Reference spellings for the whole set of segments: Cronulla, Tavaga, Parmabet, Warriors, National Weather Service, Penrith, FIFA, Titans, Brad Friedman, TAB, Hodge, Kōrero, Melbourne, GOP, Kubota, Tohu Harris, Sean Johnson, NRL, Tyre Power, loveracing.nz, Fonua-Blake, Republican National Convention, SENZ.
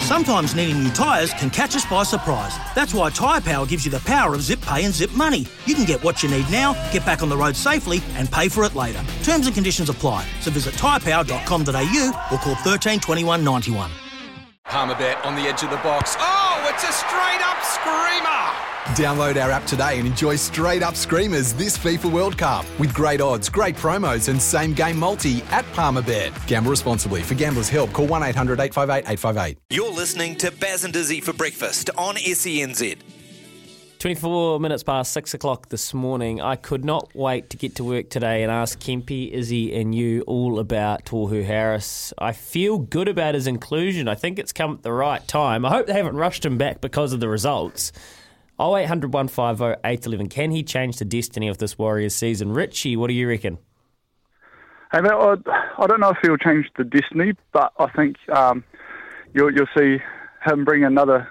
Sometimes needing new tyres can catch us by surprise. That's why Tyre Power gives you the power of Zip Pay and Zip Money. You can get what you need now, get back on the road safely and pay for it later. Terms and conditions apply. So visit tyrepower.com.au or call 13 21 91. Parmabet on the edge of the box. Oh, it's a straight-up screamer! Download our app today and enjoy straight-up screamers this FIFA World Cup with great odds, great promos and same-game multi at Parmabet. Gamble responsibly. For Gambler's Help, call 1-800-858-858. You're listening to Baz and Dizzy for breakfast on SENZ. 24 minutes past 6 o'clock this morning. I could not wait to get to work today and ask Kempy, Izzy and you all about Tohu Harris. I feel good about his inclusion. I think it's come at the right time. I hope they haven't rushed him back because of the results. 0800 150 811. Can he change the destiny of this Warriors season? Richie, what do you reckon? Hey, mate, I don't know if he'll change the destiny, but I think you'll see him bring another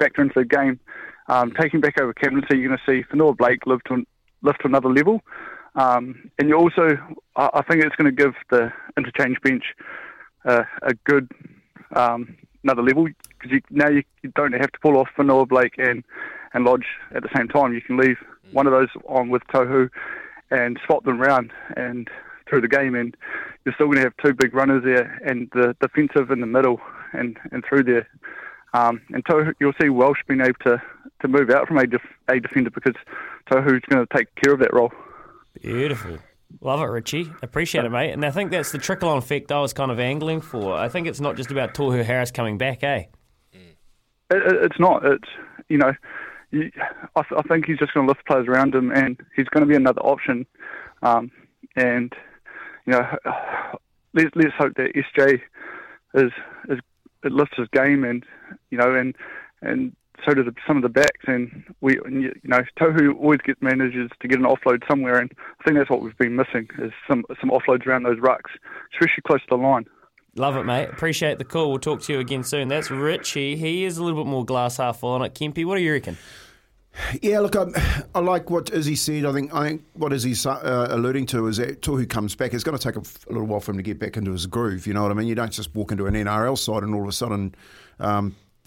factor into the game. Taking back over captaincy, you're going to see Fonua-Blake lift to another level. And you also, I think it's going to give the interchange bench a good another level, because now you don't have to pull off Fonua-Blake and Hodge at the same time. You can leave one of those on with Tohu and swap them round and through the game, and you're still going to have two big runners there and the defensive in the middle and through there. And Tohu, you'll see Welsh being able to move out from a defender because Tohu's going to take care of that role. Beautiful. Love it, Richie. Appreciate it, mate. And I think that's the trickle-on effect I was kind of angling for. I think it's not just about Tohu Harris coming back, eh? It's not. It's, you know... I think he's just going to lift players around him, and he's going to be another option. And you know, let's hope that SJ is lifts his game, and you know, and so do some of the backs. And Tohu always gets managers to get an offload somewhere, and I think that's what we've been missing is some offloads around those rucks, especially close to the line. Love it, mate. Appreciate the call. We'll talk to you again soon. That's Richie. He is a little bit more glass half full on it. Kempy, what do you reckon? Yeah, look, I like what Izzy said. I think what Izzy's alluding to is that Tohu comes back. It's going to take a little while for him to get back into his groove, you know what I mean? You don't just walk into an NRL side and all of a sudden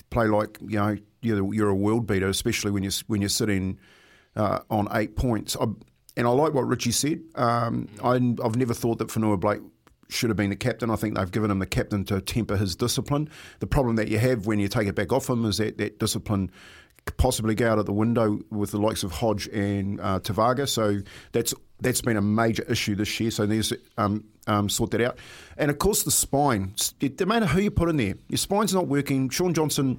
play like, you know, you're a world beater, especially when you're sitting on 8 points. And I like what Richie said. I've never thought that Fonua-Blake should have been the captain. I think they've given him the captain to temper his discipline. The problem that you have when you take it back off him is that discipline could possibly go out of the window with the likes of Hodge and Tavaga. So that's been a major issue this year. So there's sort that out. And of course the spine. No matter who you put in there, your spine's not working. Sean Johnson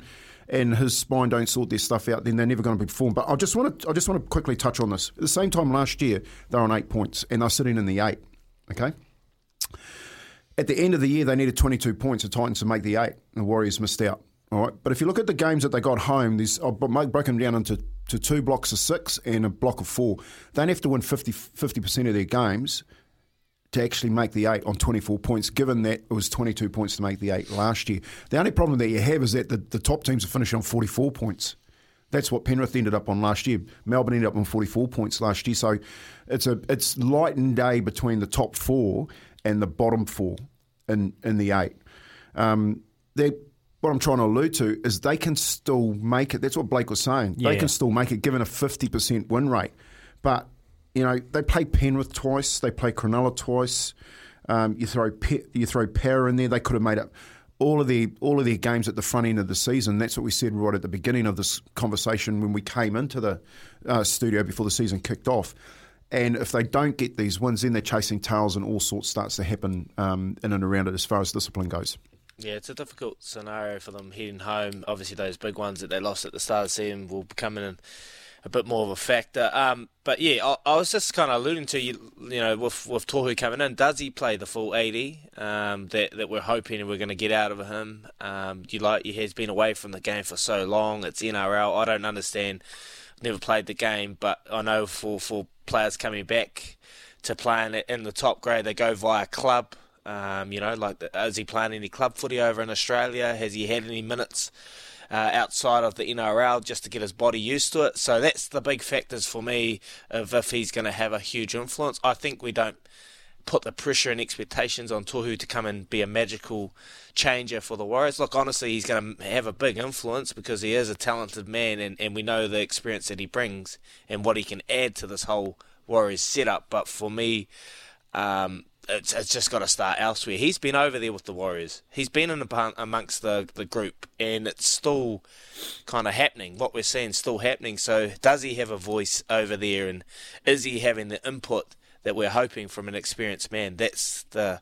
and his spine don't sort their stuff out, then they're never going to perform. But I just want to quickly touch on this. At the same time last year, they're on 8 points and they're sitting in the eight. Okay. At the end of the year, they needed 22 points, the Titans, to make the eight, and the Warriors missed out. All right, but if you look at the games that they got home, I've broken them down into two blocks of six and a block of four. They have to win 50% of their games to actually make the eight on 24 points, given that it was 22 points to make the eight last year. The only problem that you have is that the top teams are finishing on 44 points. That's what Penrith ended up on last year. Melbourne ended up on 44 points last year. So it's light and day between the top four and the bottom four in the eight. What I'm trying to allude to is they can still make it. That's what Blake was saying. Yeah. They can still make it given a 50% win rate. But, you know, they play Penrith twice. They play Cronulla twice. You throw Power in there. They could have made up all of their games at the front end of the season. That's what we said right at the beginning of this conversation when we came into the studio before the season kicked off. And if they don't get these wins, then they're chasing tails and all sorts starts to happen in and around it as far as discipline goes. Yeah, it's a difficult scenario for them heading home. Obviously, those big ones that they lost at the start of the season will come in and a bit more of a factor. But yeah, I was just kind of alluding to you know, with Tohu coming in, does he play the full 80 that we're hoping and we're going to get out of him? He has been away from the game for so long. It's NRL. I don't understand. Never played the game, but I know for players coming back to playing in the top grade, they go via club. You know, like, is he playing any club footy over in Australia? Has he had any minutes outside of the NRL just to get his body used to it? So that's the big factors for me of if he's going to have a huge influence. I think we don't put the pressure and expectations on Tohu to come and be a magical changer for the Warriors. Look, honestly, he's going to have a big influence because he is a talented man, and we know the experience that he brings and what he can add to this whole Warriors setup. But for me, it's just got to start elsewhere. He's been over there with the Warriors. He's been amongst the group, and it's still kind of happening. What we're seeing is still happening. So does he have a voice over there, and is he having the input that we're hoping from an experienced man? That's the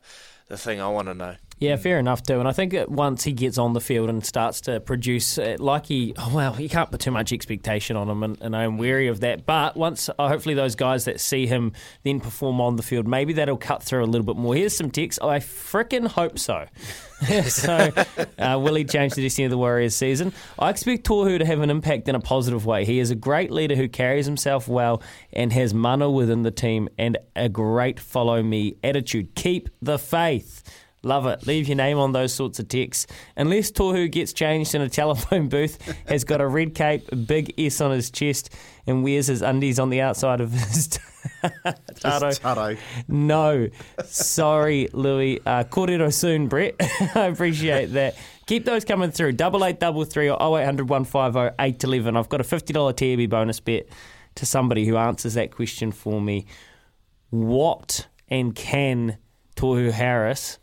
thing I want to know. Yeah, fair enough too. And I think that once he gets on the field and starts to produce, you can't put too much expectation on him, and I'm wary of that. But once, hopefully those guys that see him then perform on the field, maybe that'll cut through a little bit more. Here's some text. I frickin' hope so. So will he change the destiny of the Warriors season? I expect Tohu to have an impact in a positive way. He is a great leader who carries himself well and has mana within the team and a great follow-me attitude. Keep the faith. Love it. Leave your name on those sorts of texts. Unless Tohu gets changed in a telephone booth, has got a red cape, a big S on his chest, and wears his undies on the outside of his taro. No. Sorry, Louis. Kōrero soon, Brett. I appreciate that. Keep those coming through. 8833 or 0800 150 811. I've got a $50 TAB bonus bet to somebody who answers that question for me. What and can Tohu Harris...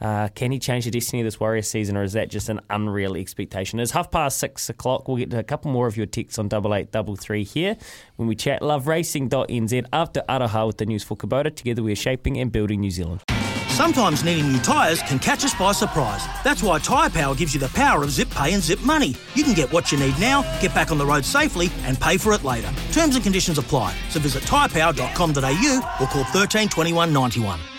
can he change the destiny of this Warriors season, or is that just an unreal expectation? It's 6:30. We'll get to a couple more of your texts on 8833 here when we chat. Loveracing.nz after Aroha with the news for Kubota. Together we are shaping and building New Zealand. Sometimes needing new tyres can catch us by surprise. That's why Tyre Power gives you the power of Zip Pay and Zip Money. You can get what you need now, get back on the road safely and pay for it later. Terms and conditions apply. So visit tyrepower.com.au or call 13 21 91.